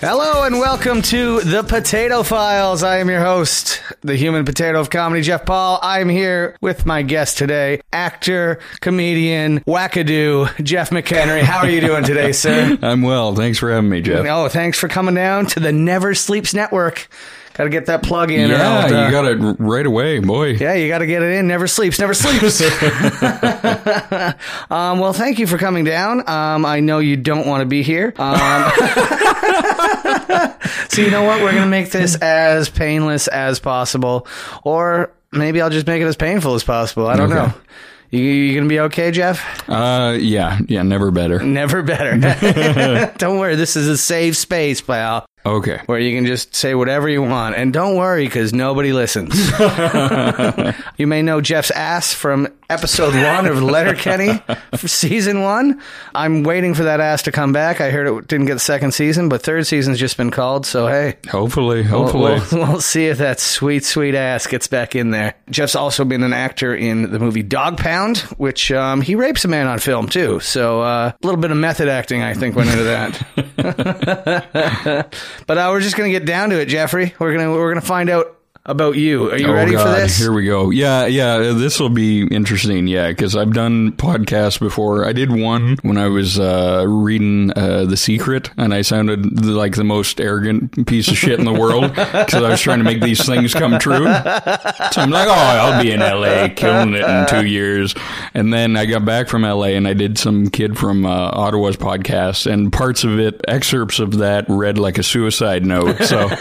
Hello and welcome to The Potato Files. I am your host, the human potato of comedy, Jeff Paul. I'm here with my guest today, actor, comedian, wackadoo, Jeff McEnery. How are you doing today, sir? I'm well. Thanks for having me, Jeff. Oh, thanks for coming down to the Never Sleeps Network. Got to get that plug in. Yeah, you got it right away, boy. Yeah, you got to get it in. Never sleeps, never sleeps. Well, thank you for coming down. I know you don't want to be here. So you know what? We're going to make this as painless as possible. Or maybe I'll just make it as painful as possible. I don't know. You going to be okay, Jeff? Yeah, never better. Never better. Don't worry. This is a safe space, pal. Okay. Where you can just say whatever you want. And don't worry, because nobody listens. You may know Jeff's ass from episode 1 of Letterkenny, season 1. I'm waiting for that ass to come back. I heard it didn't get the second season, but third season's just been called, so hey. Hopefully. We'll see if that sweet, sweet ass gets back in there. Jeff's also been an actor in the movie Dog Pound, which he rapes a man on film, too. So a little bit of method acting, I think, went into that. But we're just going to get down to it, Jeffrey. We're gonna find out about you. Are you ready for this? Here we go. Yeah. This will be interesting. Yeah, because I've done podcasts before. I did one when I was reading The Secret, and I sounded like the most arrogant piece of shit in the world because I was trying to make these things come true. So I'm like, oh, I'll be in L.A. killing it in 2 years. And then I got back from L.A. and I did some kid from Ottawa's podcast, and parts of it, excerpts of that, read like a suicide note. So if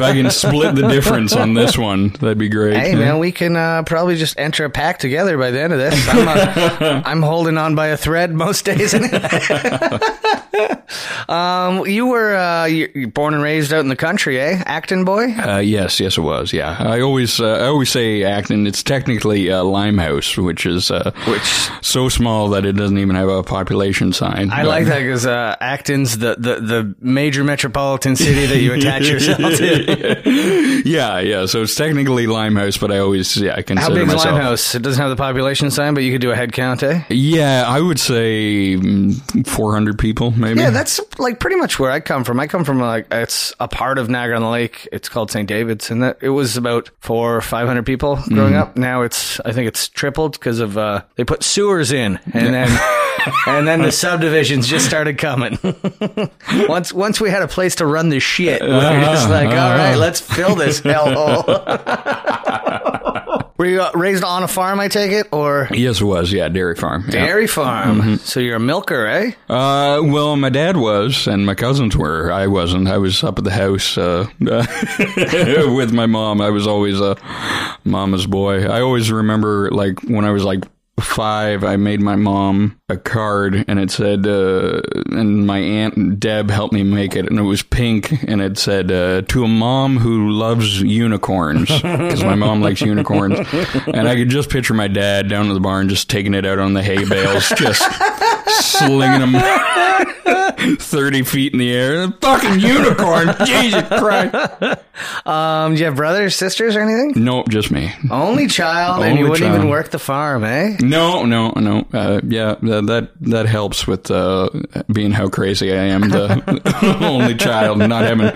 I can split the difference on this one, that'd be great. Hey, man, we can probably just enter a pack together by the end of this. I'm holding on by a thread most days. You were you're born and raised out in the country, eh? Acton boy? Yes, it was. Yeah, I always say Acton. It's technically Limehouse, which is which so small that it doesn't even have a population sign. I like that because Acton's the major metropolitan city that you attach yourself to. Yeah. So it's technically Limehouse, but I always consider myself. How big is Limehouse? It doesn't have the population sign, but you could do a head count, eh? Yeah, I would say 400 people. Maybe. Yeah, that's like pretty much where I come from. I come from it's a part of Niagara-on-the-Lake. It's called St. David's, and it was about 400 or 500 people growing up. Now I think it's tripled because of they put sewers in, and then the subdivisions just started coming. Once we had a place to run the shit, we were just like, all right, let's fill this hellhole. Were you raised on a farm, I take it, or? Yes, it was. Yeah, dairy farm. Yeah. Dairy farm. Mm-hmm. So you're a milker, eh? Well, my dad was, and my cousins were. I wasn't. I was up at the house with my mom. I was always a mama's boy. I always remember, like, when I was, like, 5, I made my mom a card, and it said, and my aunt Deb helped me make it, and it was pink, and it said, to a mom who loves unicorns, because my mom likes unicorns, and I could just picture my dad down to the barn just taking it out on the hay bales, just slinging them 30 feet in the air. Fucking unicorn, Jesus Christ. Do you have brothers, sisters, or anything? Nope, just me. Only child, and you wouldn't even work the farm, eh? No. That helps with being how crazy I am, the only child, not having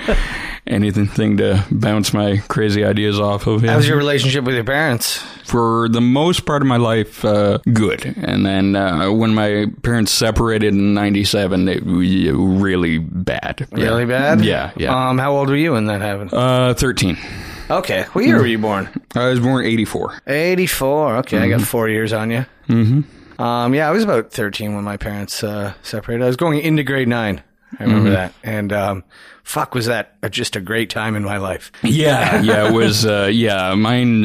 anything to bounce my crazy ideas off of. Yeah. How's your relationship with your parents? For the most part of my life, good. And then when my parents separated in 1997, it was really bad. Yeah. Really bad? Yeah. How old were you when that happened? 13. Okay. What year were you born? I was born 84. 84. Okay, I got 4 years on you. Mm-hmm. I was about 13 when my parents separated. I was going into grade 9. I remember that. And fuck, was that just a great time in my life. Yeah, it was. Mine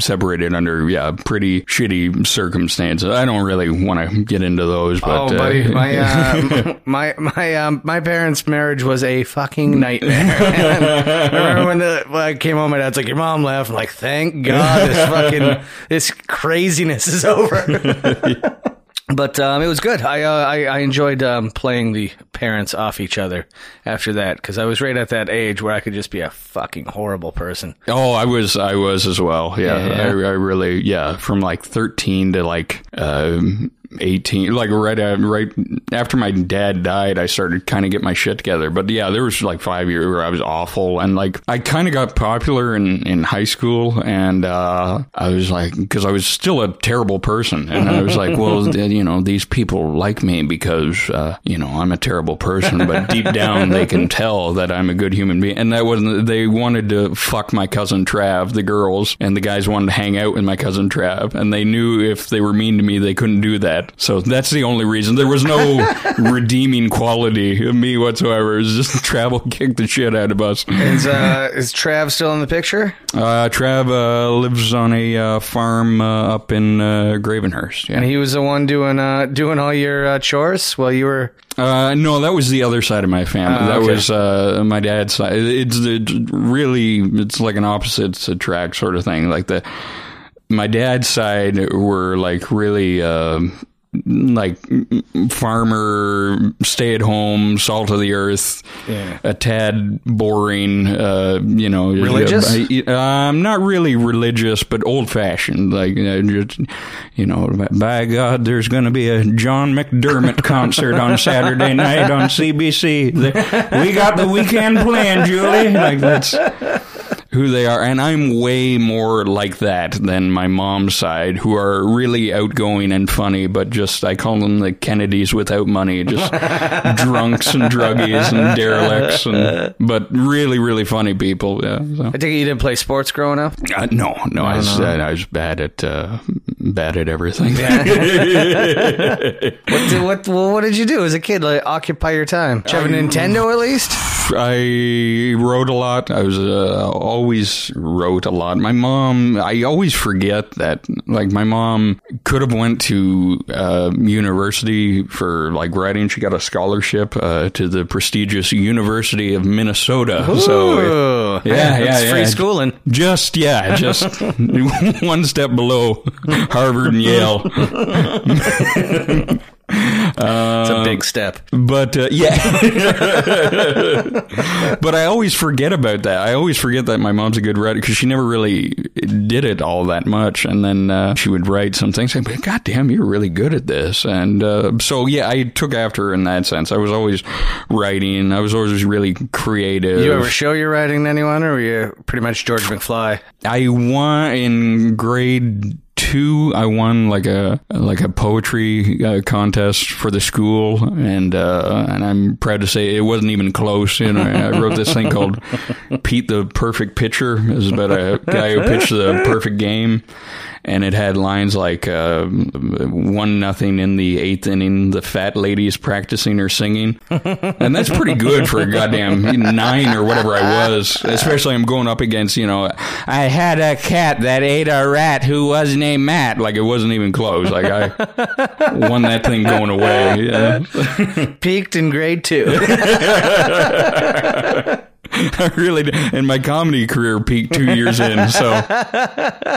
separated under pretty shitty circumstances. I don't really want to get into those. But, buddy, my parents' marriage was a fucking nightmare. And I remember when I came home, my dad's like, "Your mom left." I'm like, "Thank God, this craziness is over." But it was good. I enjoyed playing the parents off each other after that, because I was right at that age where I could just be a fucking horrible person. Oh, I was as well. Yeah. I really, from like 13 to like 18, like right after my dad died, I started kind of get my shit together. But yeah, there was like 5 years where I was awful. And like, I kind of got popular in high school. And I was like, because I was still a terrible person. And I was like, well, you know, these people like me because, you know, I'm a terrible person. But deep down, they can tell that I'm a good human being. And that wasn't, they wanted to fuck my cousin Trav, the girls, and the guys wanted to hang out with my cousin Trav. And they knew if they were mean to me, they couldn't do that. So that's the only reason. There was no redeeming quality of me whatsoever. It was just Trav kicked the shit out of us. Is Trav still in the picture? Trav lives on a farm up in Gravenhurst. Yeah. And he was the one doing all your chores while you were... No, that was the other side of my family. That was my dad's side. It's really like an opposites attract sort of thing. Like my dad's side were like really... like farmer, stay at home, salt of the earth, a tad boring, you know, religious. I'm not really religious, but old fashioned. Like, just, you know, by God, there's going to be a John McDermott concert on Saturday night on CBC. We got the weekend planned, Julie. Like that's who they are. And I'm way more like that than my mom's side, who are really outgoing and funny, but just, I call them the Kennedys without money, just drunks and druggies and derelicts, but really, really funny people. Yeah, so. I think you didn't play sports growing up? No, I was bad at everything. Yeah. What did you do as a kid? Like, occupy your time? Did you have a Nintendo at least? I wrote a lot. I was always wrote a lot. My mom, I always forget that, like, my mom could have went to university for, like, writing. She got a scholarship to the prestigious University of Minnesota. Ooh. So it's free schooling. Just one step below Harvard and Yale. It's a big step, but but I always forget about that. I always forget that my mom's a good writer, because she never really did it all that much. And then she would write some things saying, God damn, you're really good at this. And so yeah, I took after her in that sense. I was always writing. I was always really creative. You ever show your writing to anyone, or were you pretty much George McFly? I won in grade 2. I won like a poetry contest for the school, and I'm proud to say it wasn't even close. You know, I wrote this thing called Pete the Perfect Pitcher. It was about a guy who pitched the perfect game. And it had lines like 1-0 in the 8th inning, the fat lady's practicing her singing. And that's pretty good for a goddamn 9 or whatever I was. Especially I'm going up against, you know, I had a cat that ate a rat who was named Matt. Like, it wasn't even close. Like, I won that thing going away. Yeah. Peaked in grade 2. I really did. And my comedy career peaked 2 years in, so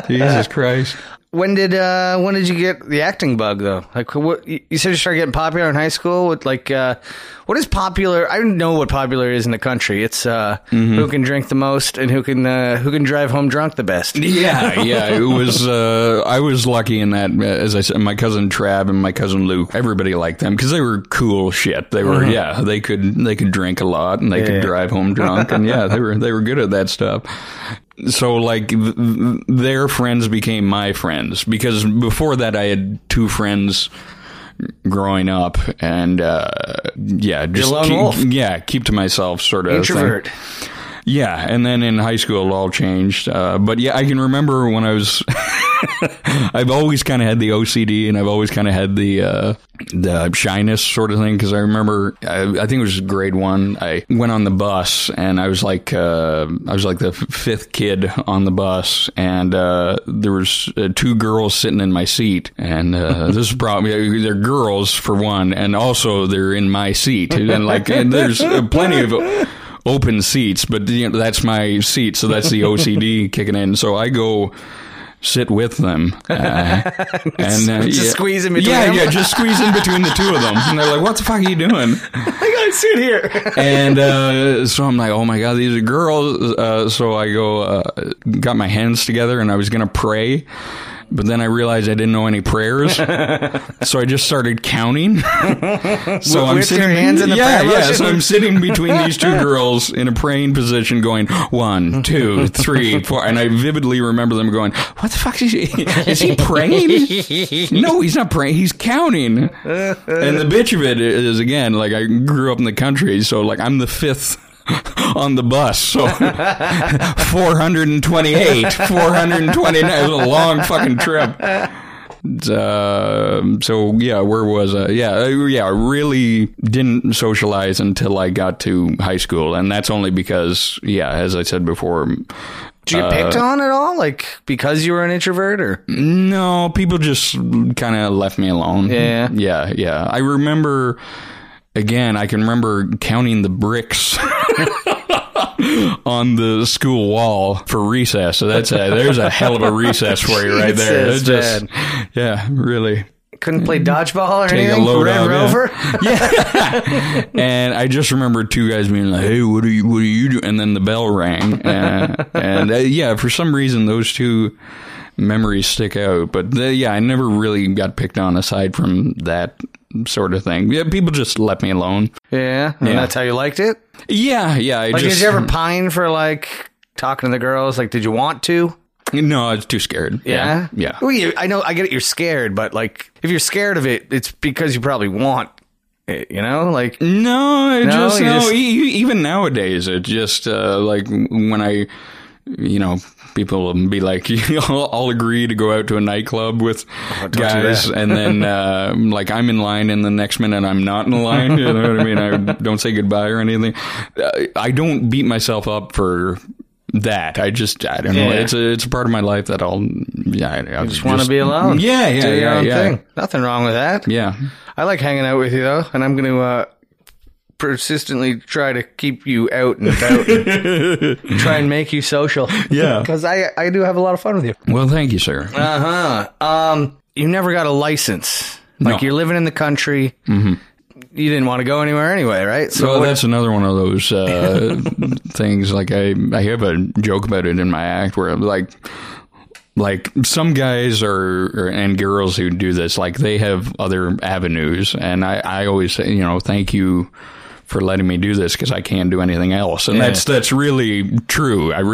Jesus Christ. When did you get the acting bug, though? Like, what, you said you started getting popular in high school with, like, what is popular? I don't know what popular is in the country. It's who can drink the most and who can drive home drunk the best. Yeah. It was I was lucky in that, as I said, my cousin Trav and my cousin Luke. Everybody liked them because they were cool shit. They were they could drink a lot, and they could drive home drunk, and they were good at that stuff. So, like, their friends became my friends, because before that I had two friends growing up, and keep to myself, sort of introvert thing. Yeah, and then in high school it all changed. But yeah, I can remember when I was. I've always kind of had the OCD, and I've always kind of had the shyness sort of thing, because I remember, I think it was grade 1, I went on the bus, and I was like the fifth kid on the bus, and there was two girls sitting in my seat, and this is probably, they're girls for one, and also they're in my seat, and like, and there's plenty of open seats, but you know, that's my seat, so that's the OCD kicking in. So I go sit with them, and just squeeze in between. Yeah, just squeeze in between the two of them, and they're like, "What the fuck are you doing?" I gotta sit here. And so I'm like, "Oh my God, these are girls!" So I got my hands together, and I was gonna pray. But then I realized I didn't know any prayers, so I just started counting. So I'm sitting, so I'm sitting between these two girls in a praying position going, 1, 2, 3, 4. And I vividly remember them going, what the fuck is he praying? No, he's not praying. He's counting. And the bitch of it is, again, like I grew up in the country, so like I'm the fifth on the bus, so 428, 429, it was a long fucking trip. So yeah, where was I? Yeah, I really didn't socialize until I got to high school, and that's only because, yeah, as I said before. Did you get picked on at all? Like, because you were an introvert, or? No, people just kind of left me alone. Yeah. Yeah, yeah. I remember... Again, I can remember counting the bricks on the school wall for recess. So there's a hell of a recess for you right there. It's just, yeah, really. Couldn't play dodgeball or take anything? Rover? Yeah. And I just remember two guys being like, hey, what are you doing? And then the bell rang. And for some reason, those two memories stick out. But I never really got picked on aside from that sort of thing. Yeah, people just let me alone. Yeah, and that's how you liked it? Yeah, yeah. Did you ever pine for, like, talking to the girls? Like, did you want to? No, I was too scared. Yeah? Yeah. Well, I know, I get it, you're scared, but, like, if you're scared of it, it's because you probably want it, you know? Like... Even nowadays, it just, like, when I... You know, people will be like, I'll agree to go out to a nightclub with guys, and then, like, I'm in line, and the next minute I'm not in line. You know what I mean? I don't say goodbye or anything. I don't beat myself up for that. I don't know. It's a part of my life that I just want to be alone. Yeah, yeah, do your own thing. Nothing wrong with that. Yeah. I like hanging out with you, though, and I'm going to... persistently try to keep you out and about and try and make you social. Yeah. Because I do have a lot of fun with you. Well, thank you, sir. Uh-huh. You never got a license. Like, no. You're living in the country. Mm-hmm. You didn't want to go anywhere anyway, right? So that's another one of those things. Like, I have a joke about it in my act where I'm like some guys and girls who do this, like, they have other avenues. And I always say, you know, thank you for letting me do this because I can't do anything else. And that's really true. I'm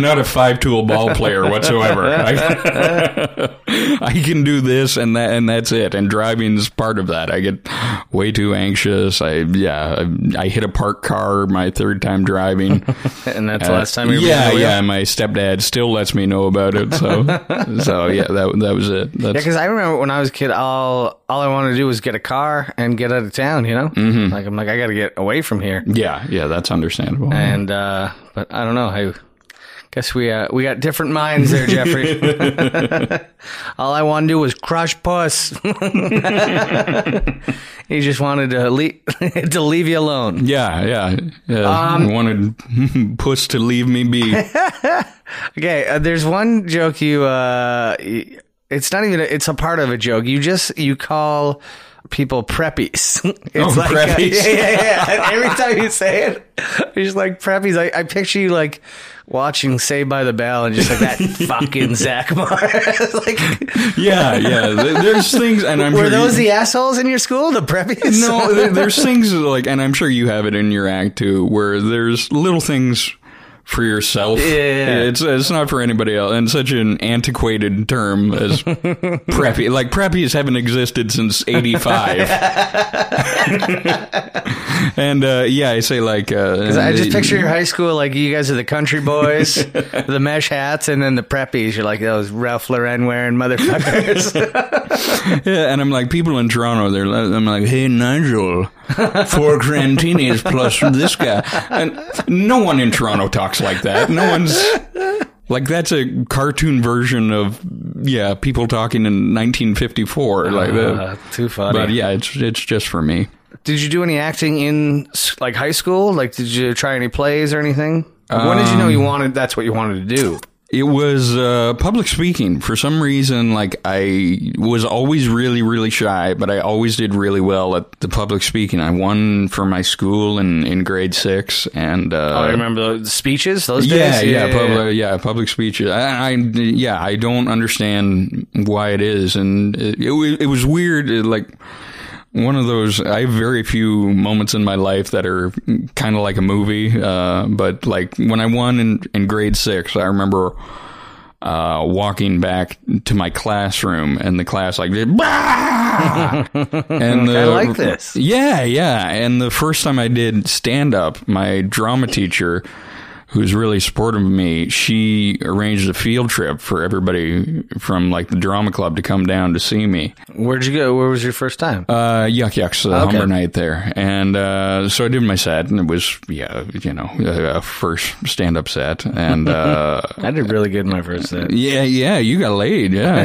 not a 5-tool ball player whatsoever. I can do this and that, and that's it. And driving is part of that. I get way too anxious. I hit a parked car my third time driving. And that's the last time you were driving. Yeah. My stepdad still lets me know about it. So, that was it. Because I remember when I was a kid, all I wanted to do was get a car and get out of town, you know? Mm-hmm. Like, I'm like, I gotta get away from here. Yeah, yeah, that's understandable. And, but I don't know. I guess we got different minds there, Jeffrey. All I wanted to do was crush puss. He just wanted to leave you alone. Yeah. I wanted puss to leave me be. Okay, there's one joke you, it's not even, it's a part of a joke. You call... people preppies. Preppies. Yeah. Every time you say it, you're just like, preppies. I picture you like watching Saved by the Bell and just like that fucking Zach Marr. Yeah. There's things, and I'm sure those the assholes in your school, the preppies? No, there's things like, and I'm sure you have it in your act too, where there's little things for yourself. Yeah. It's not for anybody else. And such an antiquated term as preppy. Like, preppies haven't existed since 85. And, I say like... Because I just picture your high school, like, you guys are the country boys, the mesh hats, and then the preppies. You're like, those Ralph Lauren wearing motherfuckers. Yeah, and I'm like, people in Toronto, I'm like, hey, Nigel, 4 grantinis plus this guy. And no one in Toronto talks like that. No one's... Like, that's a cartoon version of, people talking in 1954. Like that. Too funny. But, yeah, it's just for me. Did you do any acting in, like, high school? Like, did you try any plays or anything? When did you know you wanted? That's what you wanted to do? It was public speaking. For some reason, like, I was always really, really shy, but I always did really well at the public speaking. I won for my school in grade 6. And I remember the speeches those days. Public speeches. I don't understand why it is. And it was weird, like... One of those, I have very few moments in my life that are kind of like a movie, but like when I won in grade 6, I remember walking back to my classroom and the class like did, bah! And I like this. Yeah. And the first time I did stand-up, my drama teacher, who's really supportive of me, she arranged a field trip for everybody from like the drama club to come down to see me. Where'd you go? Where was your first time? Yuck Yucks, the Humber night there. And so I did my set, and it was, a first stand-up set. And I did really good in my first set. Yeah, you got laid. Yeah,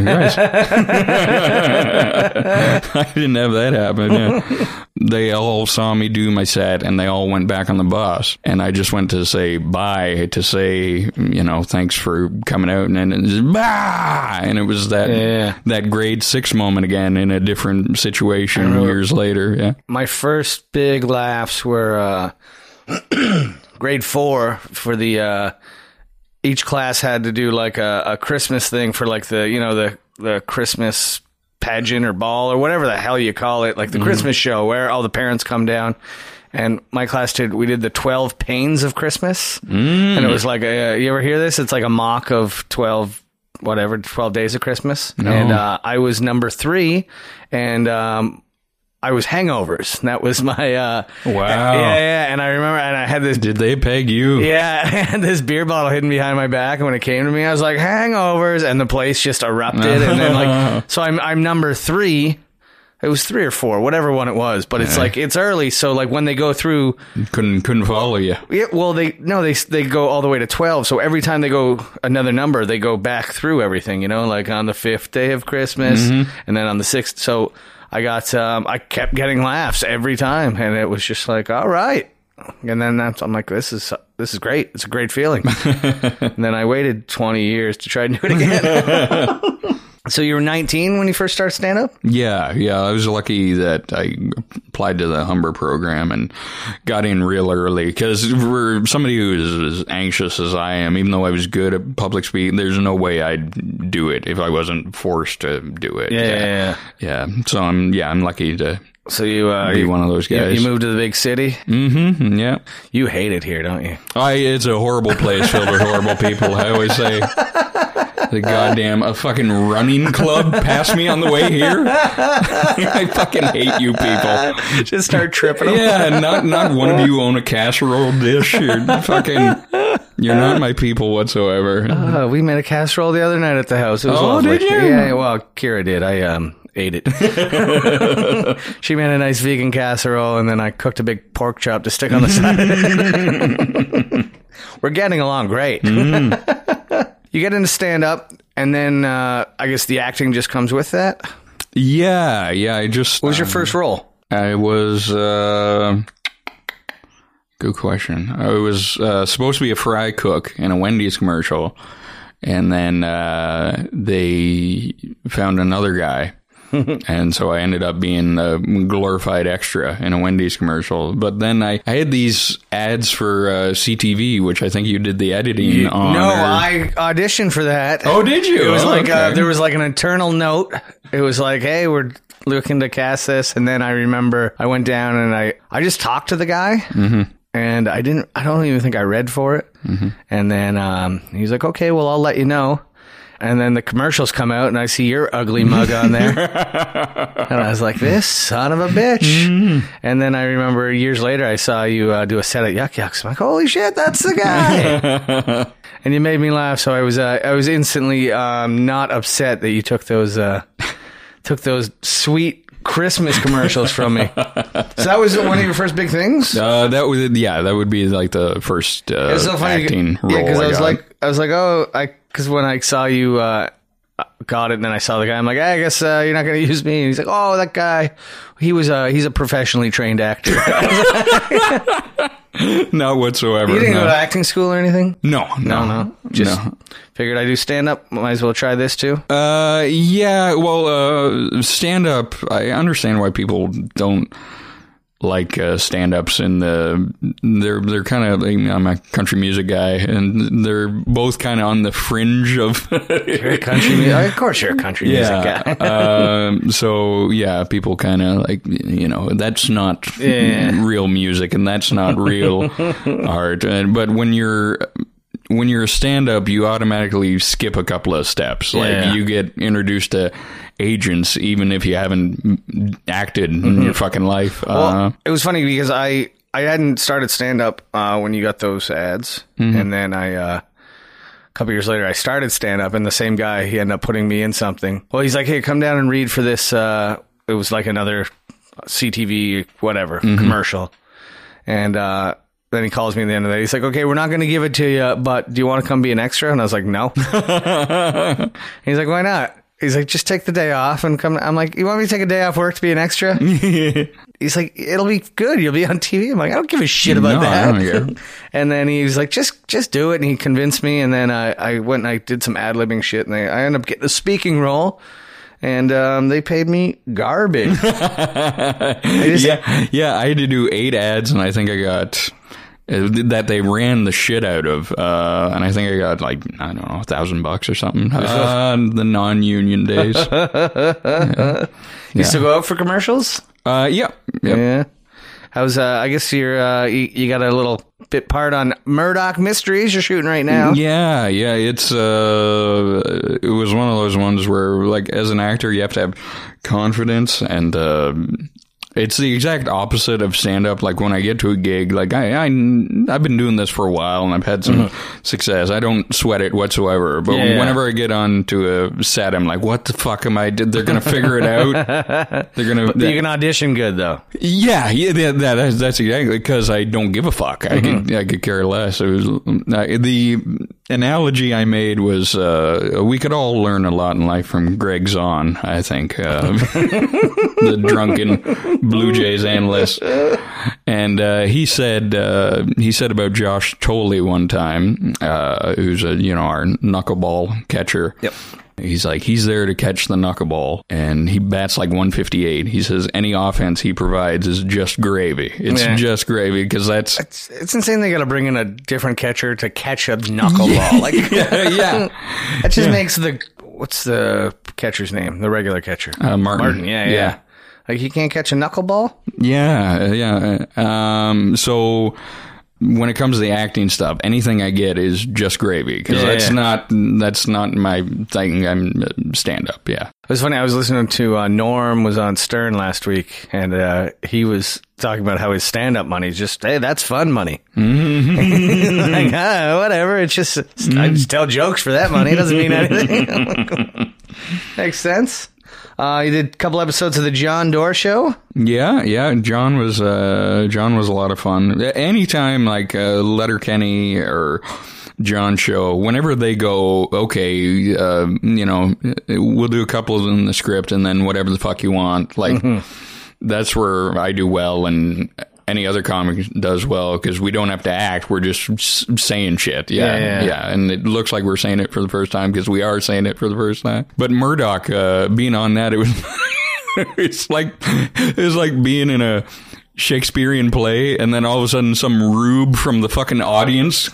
I didn't have that happen. Yeah. They all saw me do my set, and they all went back on the bus, and I just went to say bye, to say, thanks for coming out, and then it was, bah! And it was that grade 6 moment again in a different situation years later. Yeah, my first big laughs were grade 4 for the each class had to do like a Christmas thing for like the Christmas pageant or ball or whatever the hell you call it, like the Christmas show where all the parents come down, and my class did the 12 pains of Christmas, and it was like you ever hear this? It's like a mock of 12 days of Christmas. No. And I was number 3, and I was hangovers. That was my wow. Yeah. And I remember, and I had this. Did they peg you? Yeah, I had this beer bottle hidden behind my back, and when it came to me, I was like hangovers, and the place just erupted. And then so I'm number 3. It was 3 or 4, whatever one it was, but it's like it's early, so like when they go through, couldn't follow you. Yeah, well, they go all the way to 12, so every time they go another number, they go back through everything, like on the 5th day of Christmas, and then on the 6th. So. I got, I kept getting laughs every time, and it was just like, all right. And then I'm like, this is great. It's a great feeling. And then I waited 20 years to try to do it again. So you were 19 when you first started stand-up? Yeah. I was lucky that I applied to the Humber program and got in real early, because for somebody who is as anxious as I am, even though I was good at public speaking, there's no way I'd do it if I wasn't forced to do it. Yeah. So I'm lucky to be one of those guys. You moved to the big city? Mm-hmm, yeah. You hate it here, don't you? It's a horrible place filled with horrible people, I always say. The goddamn a fucking running club passed me on the way here. I fucking hate you people. Just start tripping them. Yeah, not one of you own a casserole dish. You're not my people whatsoever. We made a casserole the other night at the house. It was lovely. Did you? Yeah, well, Kira did. I ate it. She made a nice vegan casserole, and then I cooked a big pork chop to stick on the side. We're getting along great. You get into stand-up, and then I guess the acting just comes with that? Yeah, I just... What was your first role? I was... Good question. I was supposed to be a fry cook in a Wendy's commercial, and then they found another guy. And so I ended up being a glorified extra in a Wendy's commercial. But then I had these ads for CTV, which I think you did the editing on. No, I auditioned for that. Oh, did you? It was there was like an internal note. It was like, hey, we're looking to cast this. And then I remember I went down and I just talked to the guy. Mm-hmm. And I don't even think I read for it. Mm-hmm. And then he's like, okay, well, I'll let you know. And then the commercials come out, and I see your ugly mug on there. And I was like, this son of a bitch. Mm. And then I remember years later, I saw you do a set at Yuck Yucks. I'm like, holy shit, that's the guy. And you made me laugh, so I was instantly not upset that you took those sweet Christmas commercials from me. So that was one of your first big things? That would be like the first acting role. Yeah, because because when I saw you got it, and then I saw the guy, I'm like, I guess you're not going to use me. And he's like, oh, that guy, he's a professionally trained actor. Not whatsoever. You didn't go to acting school or anything? No. Just figured I do stand-up. Might as well try this, too. Yeah, well, stand-up, I understand why people don't like stand-ups in the... They're kind of... I'm a country music guy, and they're both kind of on the fringe of... You're a country music... Of course you're a country music guy. So, yeah, people kind of like, you know, that's not real music, and that's not real art. But when you're... When you're a stand-up, you automatically skip a couple of steps. Like, you get introduced to agents, even if you haven't acted in your fucking life. Well, it was funny because I hadn't started stand-up when you got those ads. Mm-hmm. And then a couple years later, I started stand-up, and the same guy, he ended up putting me in something. Well, he's like, hey, come down and read for this. It was like another CTV, whatever, commercial. And... Then he calls me at the end of the day. He's like, okay, we're not going to give it to you, but do you want to come be an extra? And I was like, no. He's like, why not? He's like, just take the day off and come. I'm like, you want me to take a day off work to be an extra? He's like, it'll be good. You'll be on TV. I'm like, I don't give a shit about that. And then he was like, just do it. And he convinced me. And then I went and I did some ad-libbing shit. And I ended up getting a speaking role. And they paid me garbage. I had to do 8 ads, and I think I got... that they ran the shit out of, and I think I got like, I don't know, $1,000 or something on the non-union days. You still go out for commercials? Yeah. How's I guess you're you got a little bit part on Murdoch Mysteries you're shooting right now. Yeah. It's it was one of those ones where, like, as an actor, you have to have confidence and. It's the exact opposite of stand-up. Like, when I get to a gig, like, I've been doing this for a while, and I've had some success. I don't sweat it whatsoever. But whenever I get on to a set, I'm like, what the fuck am I? They're going to figure it out. They're going to... You can audition good, though. Yeah, that's exactly, because I don't give a fuck. I could care less. It was the analogy I made was we could all learn a lot in life from Gregg Zaun, I think. The drunken... Blue Jays analyst, and he said about Josh Tolley one time, who's our knuckleball catcher. Yep. He's like, he's there to catch the knuckleball, and he bats like 158. He says any offense he provides is just gravy. It's just gravy, because that's... It's insane they got to bring in a different catcher to catch a knuckleball. Like, that just makes the... What's the catcher's name? The regular catcher. Martin. Yeah. Like, he can't catch a knuckleball? Yeah. So when it comes to the acting stuff, anything I get is just gravy, because that's not my thing. I'm stand-up, It was funny. I was listening to Norm was on Stern last week, and he was talking about how his stand-up money is just, hey, that's fun money. Like, whatever. It's just, I just tell jokes for that money. It doesn't mean anything. Makes sense. You did a couple episodes of the John Doar show. Yeah. John was a lot of fun. Anytime, like, Letterkenny or John show, whenever they go, okay, we'll do a couple in the script and then whatever the fuck you want. Like, that's where I do well, and any other comic does well, because we don't have to act. We're just saying shit. Yeah. And it looks like we're saying it for the first time, because we are saying it for the first time. But Murdoch, being on that, it was it's like being in a Shakespearean play, and then all of a sudden some rube from the fucking audience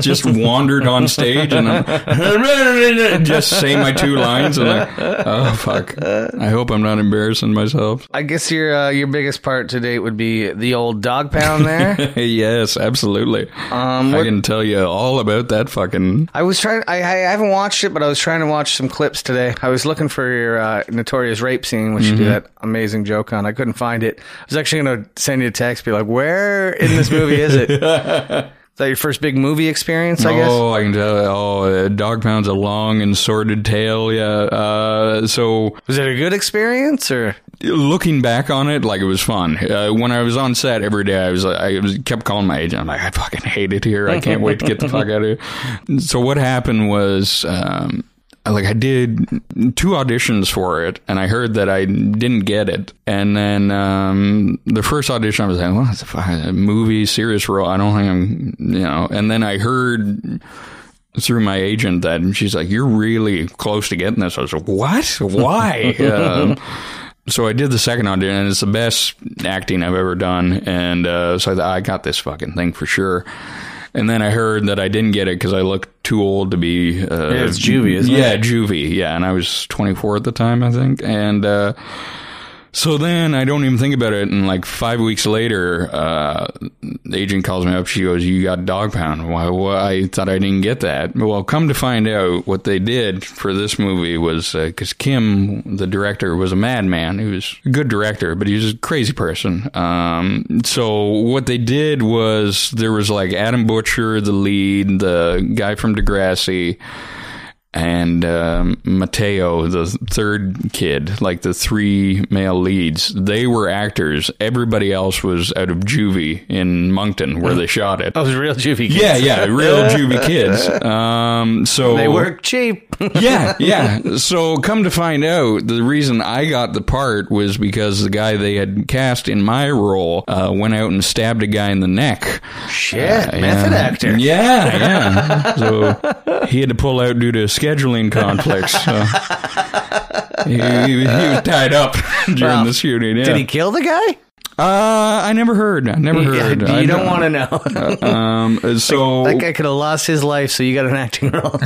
just wandered on stage, and I'm just say my 2 lines, and I'm like, oh fuck, I hope I'm not embarrassing myself. I guess your biggest part to date would be the old Dog Pound there. Yes, absolutely. I can tell you all about that fucking... I haven't watched it, but I was trying to watch some clips today. I was looking for your notorious rape scene, which you did that amazing joke on. I couldn't find it. I was actually going to send you a text, be like, where in this movie is it? Is that your first big movie experience, I guess? Oh, I can tell. Dog Pound's a long and sordid tale, so... Was it a good experience, or...? Looking back on it, like, it was fun. When I was on set every day, I kept calling my agent. I'm like, I fucking hate it here. I can't wait to get the fuck out of here. So what happened was... like I did two auditions for it, and I heard that I didn't get it. And then the first audition, I was like, well, it's a movie, serious role. I don't think I'm, you know. And then I heard through my agent that she's like, you're really close to getting this. I was like, what? Why? So I did the second audition, and it's the best acting I've ever done. And so I thought, I got this fucking thing for sure. And then I heard that I didn't get it because I looked too old to be... yeah, it's juvie, isn't it? Yeah, juvie, yeah. And I was 24 at the time, I think. And so then I don't even think about it. And like 5 weeks later, the agent calls me up. She goes, you got Dog Pound. Well, I thought I didn't get that. Well, come to find out, what they did for this movie was... Because Kim, the director, was a madman. He was a good director, but he was a crazy person. So what they did was there was like Adam Butcher, the lead, the guy from Degrassi... and Mateo, the third kid, like the three male leads, they were actors. Everybody else was out of juvie in Moncton where they shot it. Oh, it was real juvie kids. Yeah, real juvie kids. So they work cheap. yeah. So come to find out, the reason I got the part was because the guy they had cast in my role went out and stabbed a guy in the neck. Shit, method actor. Yeah. So he had to pull out due to scheduling conflicts. He was tied up during the shooting. Yeah. Did he kill the guy? I never heard. You don't want to know. So that guy could have lost his life, so you got an acting role.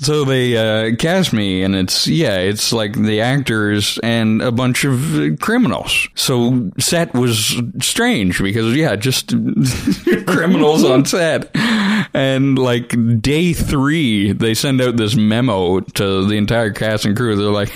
So they cast me, and it's like the actors and a bunch of criminals. So set was strange because just criminals on set. And like day 3, they send out this memo to the entire cast and crew. They're like.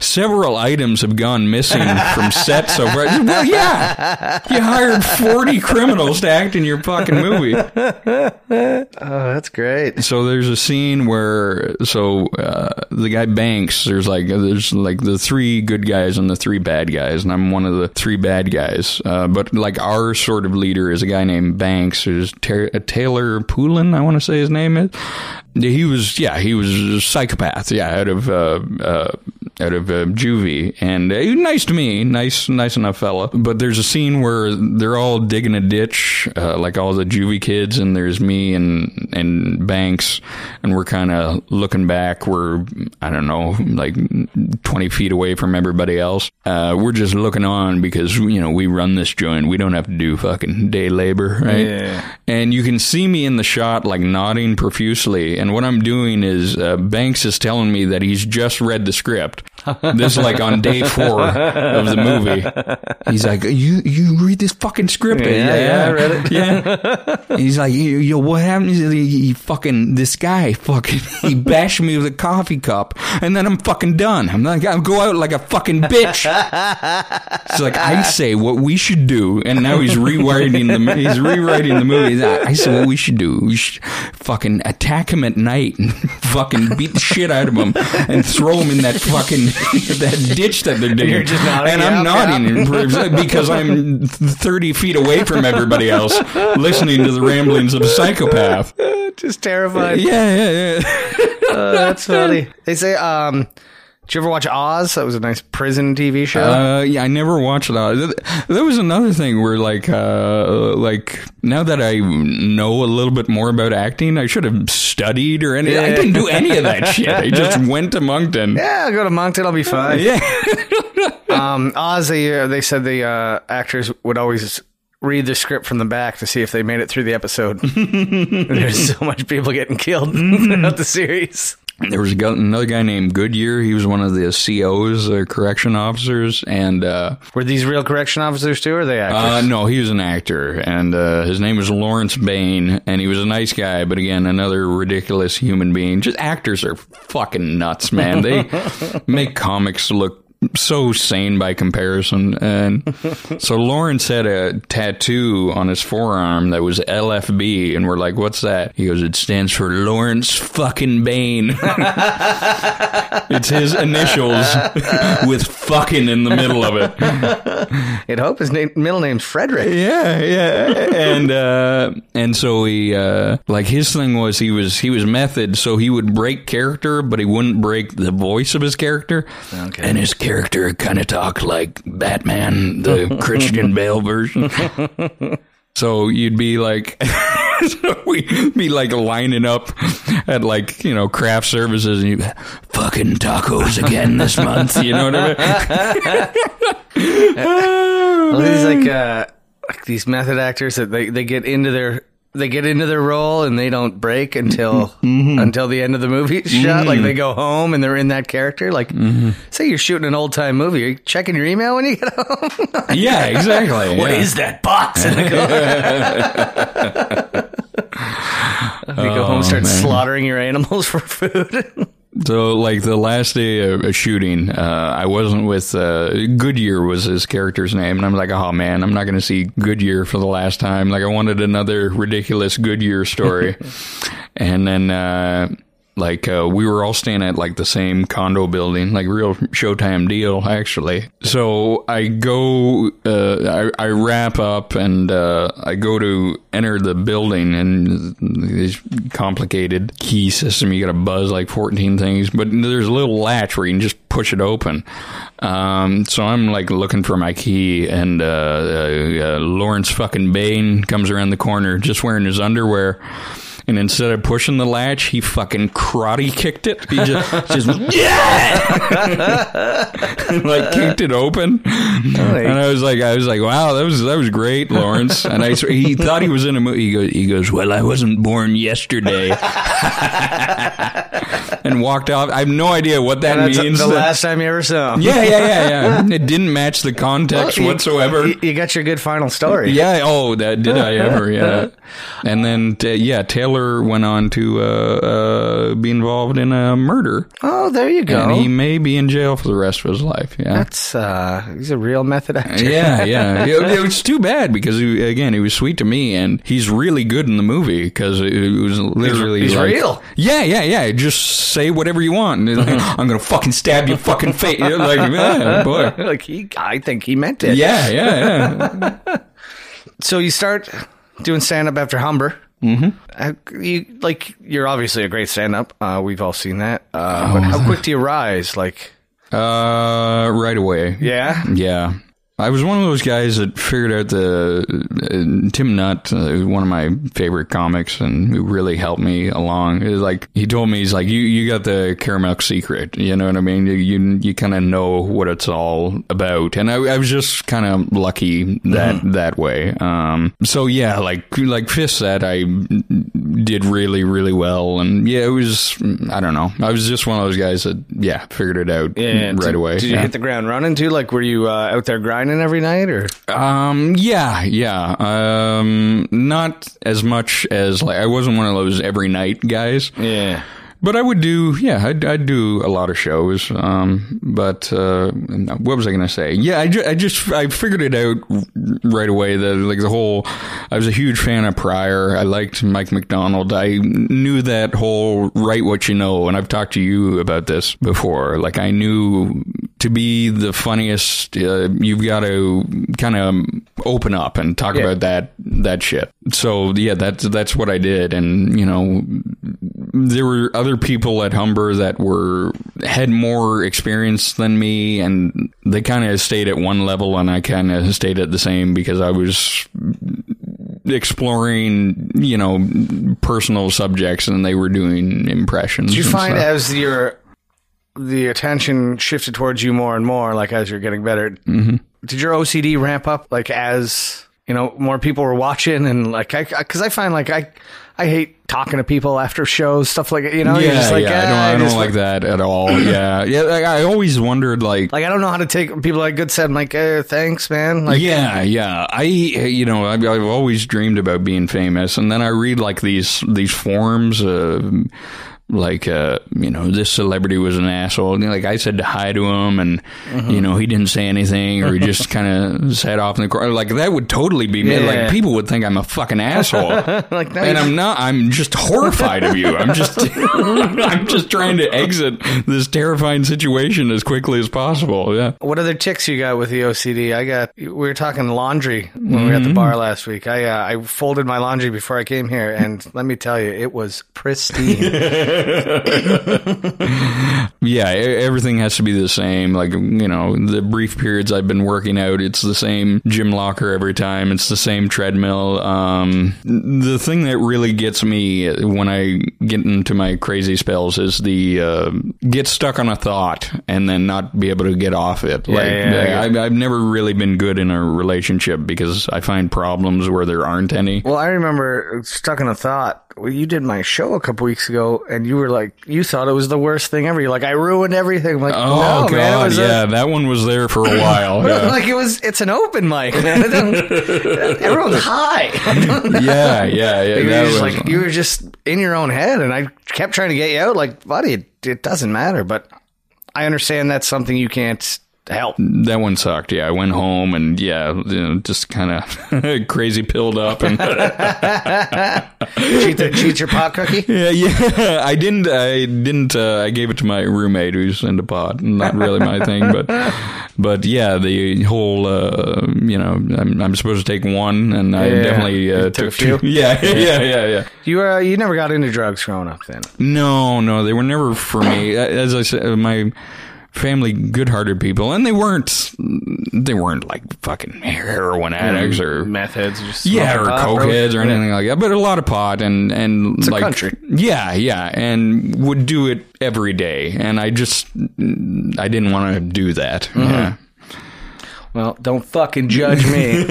Several items have gone missing from set so far. Well, yeah, you hired 40 criminals to act in your fucking movie. Oh, that's great. So there's a scene where the guy Banks, there's like the three good guys and the three bad guys, and I'm one of the three bad guys. But like our sort of leader is a guy named Banks, who's Taylor Poulin, I want to say his name is. He was a psychopath. Yeah, out of juvie, and he was nice to me, nice enough fella. But there's a scene where they're all digging a ditch, like all the juvie kids, and there's me and Banks, and we're kind of looking back. We're, I don't know, like 20 feet away from everybody else. We're just looking on because we run this joint. We don't have to do fucking day labor, right? Yeah. And you can see me in the shot like nodding profusely, and what I'm doing is Banks is telling me that he's just read the script. This is like on day 4 of the movie. He's like, you read this fucking script? Yeah, I read it. Yeah. He's like, yo, what happened? This guy bashed me with a coffee cup, and then I'm fucking done. I'm like, I'll go out like a fucking bitch. It's like, I say what we should do, and now he's rewriting the movie. He's like, I say what we should do. We should fucking attack him at night and fucking beat the shit out of him and throw him in that fucking that ditch that they're digging. I'm nodding because I'm 30 feet away from everybody else listening to the ramblings of a psychopath. Just terrified. Yeah. That's funny. They say, did you ever watch Oz? That was a nice prison TV show. Yeah, I never watched Oz. That was another thing where, like now that I know a little bit more about acting, I should have studied or anything. Yeah. I didn't do any of that shit. I just went to Moncton. Yeah, I'll go to Moncton. I'll be fine. Yeah. Oz, they said the actors would always read the script from the back to see if they made it through the episode. There's so much people getting killed throughout the series. There was another guy named Goodyear. He was one of the COs, the correction officers, and were these real correction officers too, or are they actors? No, he was an actor, and his name was Lawrence Bain, and he was a nice guy, but again, another ridiculous human being. Just actors are fucking nuts, man. They make comics look so sane by comparison. And so Lawrence had a tattoo on his forearm that was LFB, and we're like, what's that? He goes, it stands for Lawrence fucking Bain. It's his initials with fucking in the middle of it. You'd hope his middle name's Frederick. Yeah, yeah. And so he, like, his thing was he was method, so he would break character, but he wouldn't break the voice of his character. Okay. And his character kind of talked like Batman, the Christian Bale version. So you'd be like... So we'd be like lining up at like, you know, craft services and you fucking tacos again this month. You know what I mean? Well, these like these method actors that they get into their role and they don't break until the end of the movie shot. Like they go home and they're in that character. Like say you're shooting an old time movie, are you checking your email when you get home? Yeah, exactly. What is that box in the car? You go home and start slaughtering your animals for food. So, like, the last day of shooting, I wasn't with, Goodyear was his character's name, and I'm like, oh, man, I'm not going to see Goodyear for the last time. Like, I wanted another ridiculous Goodyear story. And then, we were all staying at, like, the same condo building, like, real Showtime deal, actually. So, I go, I wrap up, and I go to enter the building, and this complicated key system, you gotta buzz, like, 14 things, but there's a little latch where you can just push it open. So I'm, like, looking for my key, and Lawrence fucking Bain comes around the corner, just wearing his underwear. And instead of pushing the latch, he fucking karate kicked it. He just yeah, like kicked it open. Nice. And I was like, wow, that was great, Lawrence. And he thought he was in a movie. He goes, well, I wasn't born yesterday, and walked off. I have no idea what that means. The last time you ever saw him. Yeah. It didn't match the context whatsoever. You got your good final story. Yeah. Oh, that did I ever? Yeah. And then Taylor went on to be involved in a murder. Oh, there you go. And he may be in jail for the rest of his life. Yeah, that's he's a real method actor. Yeah. It was too bad because he was sweet to me, and he's really good in the movie because it was literally he's like, real. Yeah. Just say whatever you want. And like, I'm gonna fucking stab your fucking face. You're like, yeah, boy. Like I think he meant it. Yeah. So you start doing stand up after Humber. You're obviously a great stand-up. We've all seen that. But how quick do you rise? Like, right away. Yeah. I was one of those guys that figured out Tim Nutt, one of my favorite comics, and who really helped me along. It was like he told me, he's like, you got the Caramel secret, you know what I mean? You kind of know what it's all about, and I was just kind of lucky that way. So yeah, like Fist said, I did really really well, and yeah, it was I don't know, I was just one of those guys that figured it out right away. Did you hit the ground running too? Like, were you out there grinding? Every night, or not as much as like I wasn't one of those every night guys. Yeah, but I would do. Yeah, I'd do a lot of shows. But what was I going to say? Yeah, I figured it out right away. I was a huge fan of Pryor. I liked Mike McDonald. I knew that whole write what you know, and I've talked to you about this before. Like I knew. To be the funniest, you've got to kind of open up and talk about that shit. So, yeah, that's what I did. And, you know, there were other people at Humber that had more experience than me, and they kind of stayed at one level, and I kind of stayed at the same because I was exploring, you know, personal subjects, and they were doing impressions. Did you find stuff. As your... the attention shifted towards you more and more, like as you're getting better. Mm-hmm. Did your OCD ramp up, like as you know, more people were watching, and like because I find like I hate talking to people after shows, stuff like you know. Yeah, you're just like, yeah. I don't like that at all. yeah. Like, I always wondered, like I don't know how to take people like good said. I'm like, thanks, man. Like, yeah. I've always dreamed about being famous, and then I read like these forums. like, you know, this celebrity was an asshole. And, like, I said hi to him, and, you know, he didn't say anything, or he just kind of sat off in the corner. Like, that would totally be me. Like, people would think I'm a fucking asshole. Like, and I'm not. I'm just horrified of you. I'm just I'm just trying to exit this terrifying situation as quickly as possible. Yeah. What other ticks you got with the OCD? I got, we were talking laundry when we were at the bar last week. I folded my laundry before I came here, and let me tell you, it was pristine. Yeah, everything has to be the same. Like, you know, the brief periods I've been working out, it's the same gym locker every time. It's the same treadmill. The thing that really gets me when I get into my crazy spells is the get stuck on a thought and then not be able to get off it. Like, I've never really been good in a relationship because I find problems where there aren't any. Well, I remember stuck on a thought. Well, you did my show a couple weeks ago, and you were like, you thought it was the worst thing ever. You're like, I ruined everything. I'm like, oh, no, God, man. It was that one was there for a while. Like, it's an open mic, man. Everyone's high. You were just in your own head, and I kept trying to get you out. Like, buddy, it doesn't matter, but I understand that's something you can't help. That one sucked. I went home and just kind of crazy pilled up and cheat your pot cookie. I didn't I gave it to my roommate who's into pot. Not really my thing, but yeah, the whole you know, I'm supposed to take one, and I definitely took two. You never got into drugs growing up then? No, they were never for me. As I said, my family, good-hearted people, and they weren't like fucking heroin addicts or meth heads, or coke heads or anything like that, but a lot of pot and it's like a country. And would do it every day, and I didn't want to do that. Well, don't fucking judge me.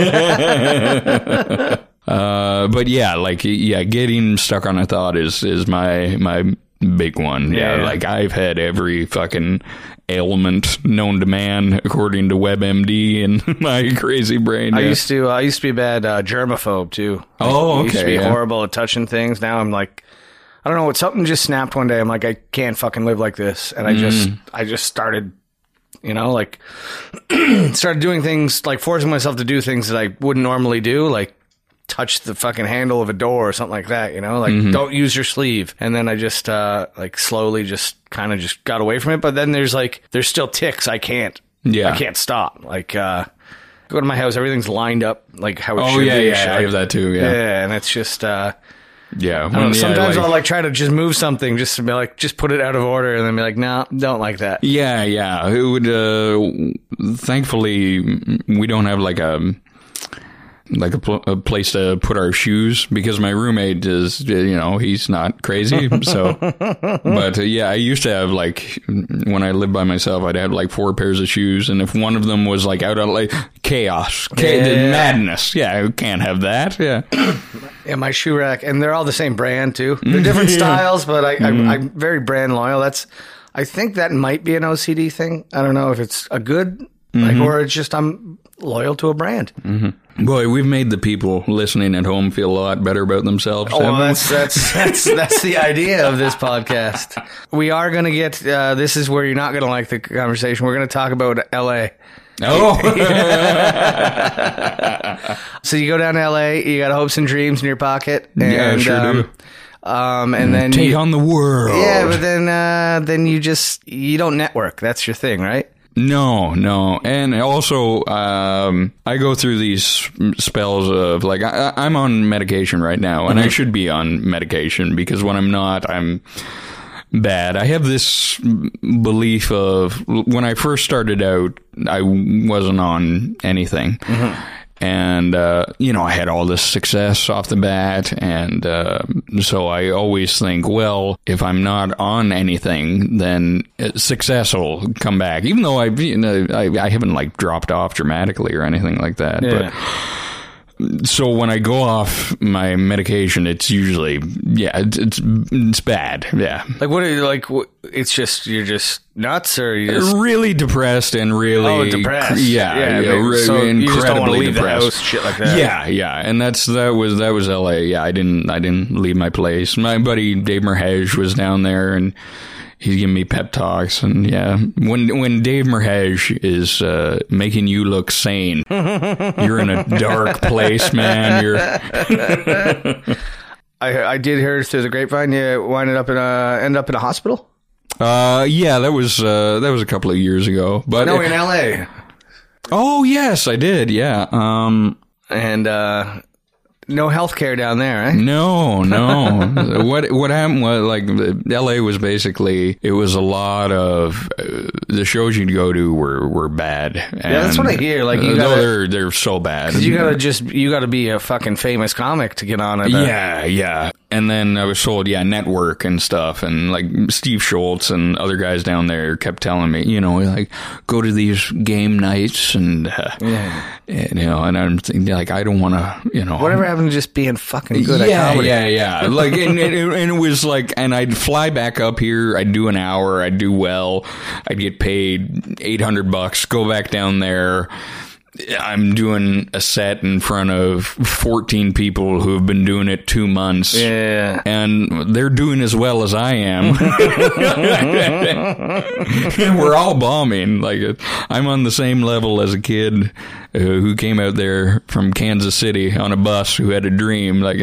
But getting stuck on a thought is my big one. Like, I've had every fucking ailment known to man according to WebMD in my crazy brain. I used to be a bad germaphobe too. I used to be horrible at touching things. Now I'm like, I don't know, something just snapped one day. I'm like, I can't fucking live like this, and I just started, you know, like started doing things, like forcing myself to do things that I wouldn't normally do, like touch the fucking handle of a door or something like that, you know, like don't use your sleeve. And then I just like slowly just kind of just got away from it. But then there's still ticks. I can't stop. Like, go to my house, everything's lined up like how it should be. I have that too. And it's just sometimes I'll like try to just move something, just to be like, just put it out of order, and then be like, no, don't like that. It would thankfully we don't have like a place to put our shoes, because my roommate is, you know, he's not crazy. So, but I used to have, like, when I lived by myself, I'd have like 4 pairs of shoes. And if one of them was like out of like chaos, madness. I can't have that. My shoe rack. And they're all the same brand too. They're different styles, but I'm very brand loyal. I think that might be an OCD thing. I don't know if it's a good, or it's just, I'm loyal to a brand. Boy, we've made the people listening at home feel a lot better about themselves. Oh, well, that's the idea of this podcast. We are going to get, this is where you're not going to like the conversation. We're going to talk about L.A. So you go down to L.A., you got hopes and dreams in your pocket. And, do. And then take on the world. But then you don't network. That's your thing, right? No. And also, I go through these spells of, like, I'm on medication right now, and I should be on medication, because when I'm not, I'm bad. I have this belief of, when I first started out, I wasn't on anything. And, you know, I had all this success off the bat. And so I always think, well, if I'm not on anything, then success will come back. Even though I haven't, like, dropped off dramatically or anything like that. Yeah. But So when I go off my medication, it's usually, yeah, it's bad. Yeah. Like, what are you like? It's just, you're just nuts, or you're just really depressed and really depressed. Yeah. So you just don't want to leave the house, shit like that. Yeah. Yeah. And that was LA. Yeah. I didn't leave my place. My buddy Dave Merhege was down there, and he's giving me pep talks, and yeah, when Dave Merhege is making you look sane, you're in a dark place, man. You're. I did hear through the grapevine you ended up in a hospital. Yeah, that was a couple of years ago, but no, in L.A. Oh yes, I did. Yeah, no healthcare down there, right? No. What happened was, like, LA was basically, it was a lot of the shows you'd go to were bad. And yeah, that's what I hear. Like, you gotta, they're so bad. You gotta be a fucking famous comic to get on it. Yeah. And then I was sold, network and stuff, and like Steve Schultz and other guys down there kept telling me, you know, like, go to these game nights and you know, and I'm thinking, like, I don't want to, you know, whatever happened to just being fucking good at comedy. Yeah. Like, and it was like, and I'd fly back up here, I'd do an hour, I'd do well, I'd get paid $800, go back down there. I'm doing a set in front of 14 people who have been doing it 2 months. Yeah. And they're doing as well as I am. And we're all bombing. Like, I'm on the same level as a kid who came out there from Kansas City on a bus who had a dream. Like, So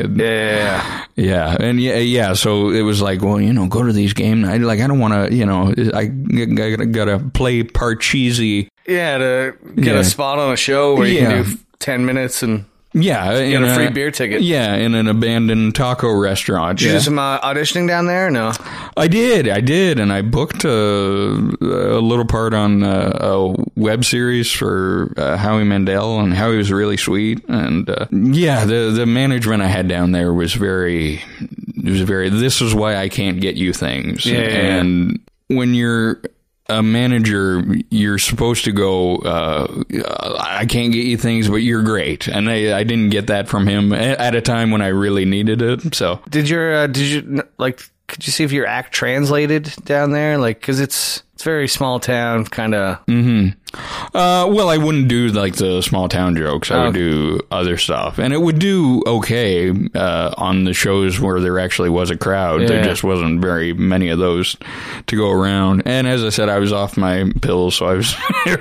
it was like, well, you know, go to these games. I don't want to, you know, I gotta play Parcheesi. Yeah, to get a spot on a show where you can do 10 minutes and get a free beer ticket. Yeah, in an abandoned taco restaurant. Did you do some auditioning down there or no? I did, and I booked a little part on a web series for Howie Mandel, and Howie was really sweet. And the management I had down there was very, this is why I can't get you things. Yeah, and when you're a manager, you're supposed to go, I can't get you things, but you're great. And I didn't get that from him at a time when I really needed it. So could you see if your act translated down there? Like, cause it's very small town kind of. Mm-hmm. Well, I wouldn't do like the small town jokes. I would do other stuff, and it would do okay on the shows where there actually was a crowd. Yeah. There just wasn't very many of those to go around. And as I said, I was off my pills, so I was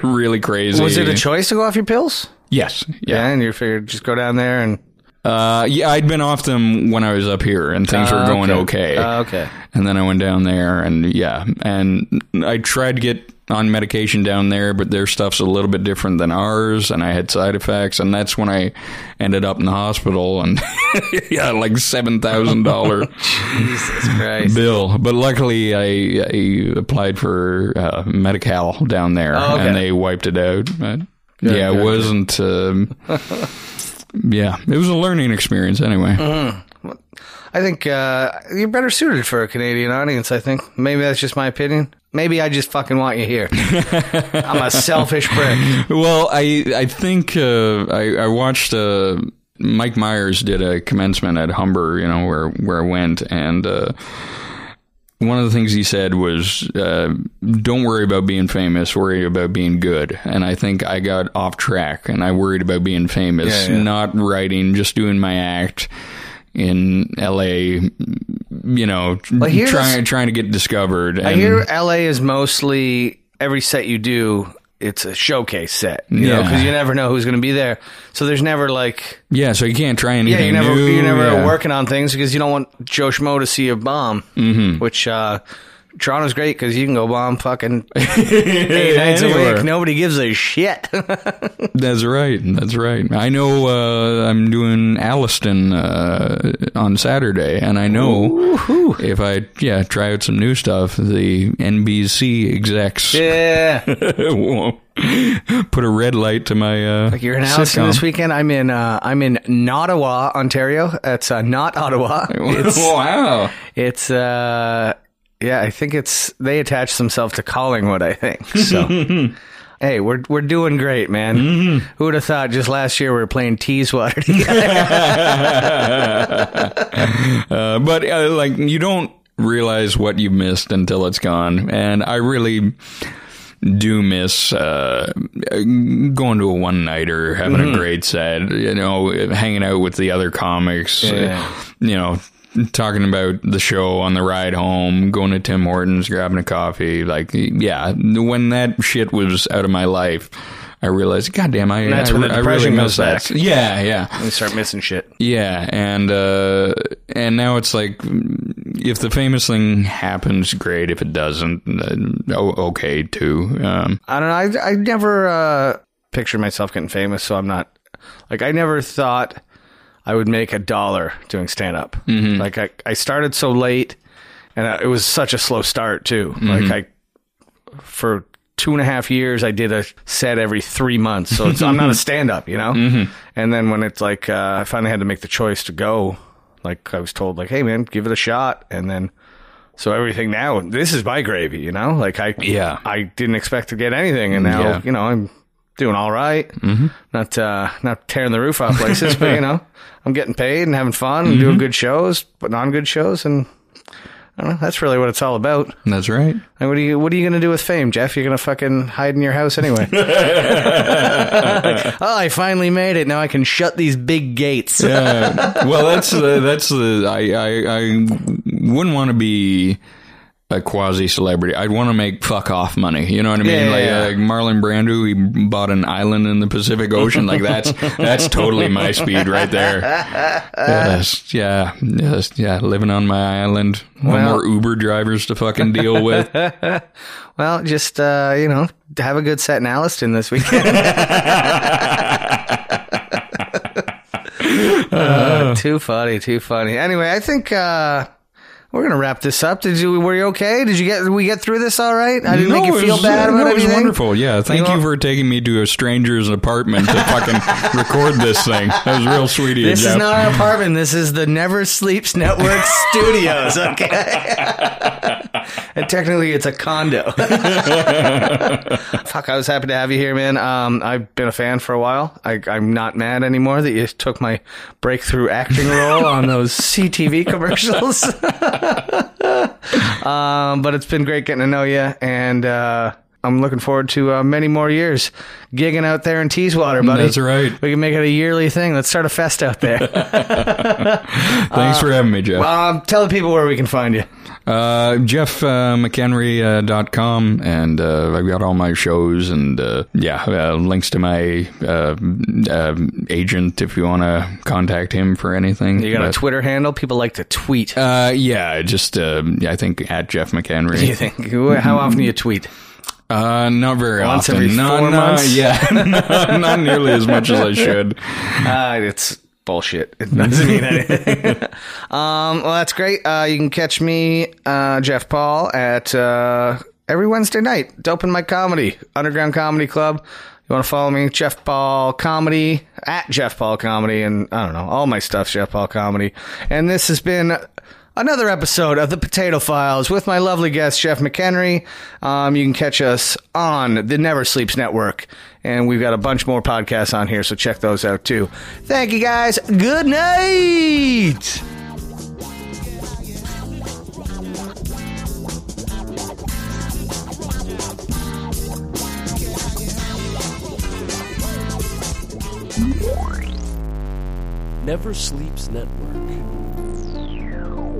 really crazy. Was it a choice to go off your pills? Yes. Yeah, and you figured just go down there and. I'd been off them when I was up here, and things were going okay. Okay. And then I went down there, and and I tried to get on medication down there, but their stuff's a little bit different than ours, and I had side effects, and that's when I ended up in the hospital, and like $7,000 Jesus Christ bill. But luckily, I applied for Medi-Cal down there, and they wiped it out. But, it wasn't. Yeah, it was a learning experience anyway. Mm-hmm. I think you're better suited for a Canadian audience, I think. Maybe that's just my opinion. Maybe I just fucking want you here. I'm a selfish prick. Well, I think I watched Mike Myers did a commencement at Humber, you know, where I went, and one of the things he said was, don't worry about being famous, worry about being good. And I think I got off track, and I worried about being famous, not writing, just doing my act in LA, you know, trying to get discovered. And I hear LA is mostly, every set you do, it's a showcase set, you know, because you never know who's going to be there. So there's never like... Yeah, so you can't try anything new. You're never working on things because you don't want Joe Schmo to see a bomb, which Toronto's great because you can go bomb fucking 8 nights a week. Nobody gives a shit. That's right. I know I'm doing Alliston on Saturday, and I know if I try out some new stuff, the NBC execs won't put a red light to my like you're in Alliston this weekend. I'm in Ottawa, Ontario. That's not Ottawa. It's, wow. It's I think they attach themselves to Collingwood, I think. So Hey, we're doing great, man. Mm-hmm. Who would have thought just last year we were playing Teeswater together? But like, you don't realize what you missed until it's gone. And I really do miss going to a one-nighter, having mm-hmm. a great set, you know, hanging out with the other comics, you know, talking about the show on the ride home, going to Tim Hortons, grabbing a coffee. Like, yeah, when that shit was out of my life, I realized, goddamn, I really miss that. Yeah, yeah. We start missing shit. Yeah, and now it's like, if the famous thing happens, great. If it doesn't, okay, too. I don't know. I never pictured myself getting famous, so I'm not... Like, I never thought I would make $1 doing stand-up. Mm-hmm. Like, I started so late, and it was such a slow start, too. Mm-hmm. Like, for 2.5 years, I did a set every 3 months, so it's, I'm not a stand-up, you know? Mm-hmm. And then when it's like, I finally had to make the choice to go, like, I was told, like, hey, man, give it a shot, and then... So everything now, this is my gravy, you know? Like, I didn't expect to get anything, and now, you know, I'm doing all right. Mm-hmm. Not tearing the roof off places, but, you know, I'm getting paid and having fun and mm-hmm. doing good shows, putting on good shows, and I don't know, that's really what it's all about. That's right. And what are you going to do with fame, Jeff? You're going to fucking hide in your house anyway. Like, oh, I finally made it. Now I can shut these big gates. Yeah. Well, I wouldn't want to be a quasi-celebrity. I'd want to make fuck-off money. You know what I mean? Yeah, like Marlon Brando, he bought an island in the Pacific Ocean. Like, that's totally my speed right there. Yes, living on my island. No more Uber drivers to fucking deal with. Well, just, you know, have a good set in Alliston this weekend. Too funny. Anyway, I think... we're gonna wrap this up. Were you okay? Did we get through this all right? I didn't make you feel bad about anything. It was wonderful. Yeah, thank you for taking me to a stranger's apartment to fucking record this thing. That was real sweet of you, Jeff. This is not our apartment. This is the Never Sleeps Network Studios. Okay. And technically, it's a condo. Fuck, I was happy to have you here, man. I've been a fan for a while. I'm not mad anymore that you took my breakthrough acting role on those CTV commercials. But it's been great getting to know you, and I'm looking forward to many more years gigging out there in Teeswater, buddy. That's right. We can make it a yearly thing. Let's start a fest out there. Thanks for having me, Jeff. Tell the people where we can find you. JeffMcEnery.com, and I've got all my shows and links to my agent if you want to contact him for anything. You got a Twitter handle? People like to tweet. I think @JeffMcEnery. You think? How often do you tweet? Not very Once often. Every four months? Yeah, not nearly as much as I should. It's bullshit. It doesn't mean anything. Well, that's great. You can catch me, Jeff Paul, at every Wednesday night, Dope in My Comedy, Underground Comedy Club. You want to follow me, Jeff Paul Comedy, at Jeff Paul Comedy, and I don't know, all my stuff's Jeff Paul Comedy. And this has been another episode of The Potato Files with my lovely guest, Jeff McEnery. You can catch us on the Never Sleeps Network, and we've got a bunch more podcasts on here, so check those out, too. Thank you, guys. Good night! Never Sleeps Network.